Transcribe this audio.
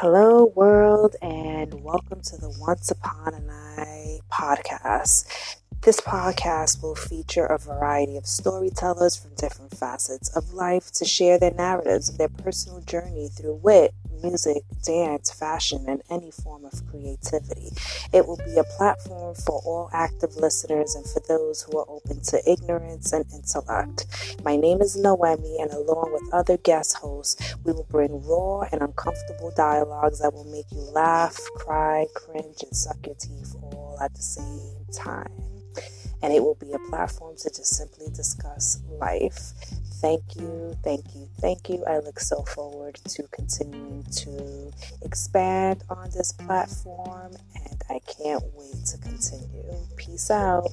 Hello world, and welcome to the Once Upon a Night podcast. This podcast will feature a variety of storytellers from different facets of life to share their narratives of their personal journey through wit, music, dance, fashion, and any form of creativity. It will be a platform for all active listeners and for those who are open to ignorance and intellect. My name is Noemi, and along with other guest hosts, we will bring raw and uncomfortable dialogues that will make you laugh, cry, cringe, and suck your teeth all at the same time. And it will be a platform to just simply discuss life. Thank you, thank you, thank you. I look so forward to continuing to expand on this platform, and I can't wait to continue. Peace out.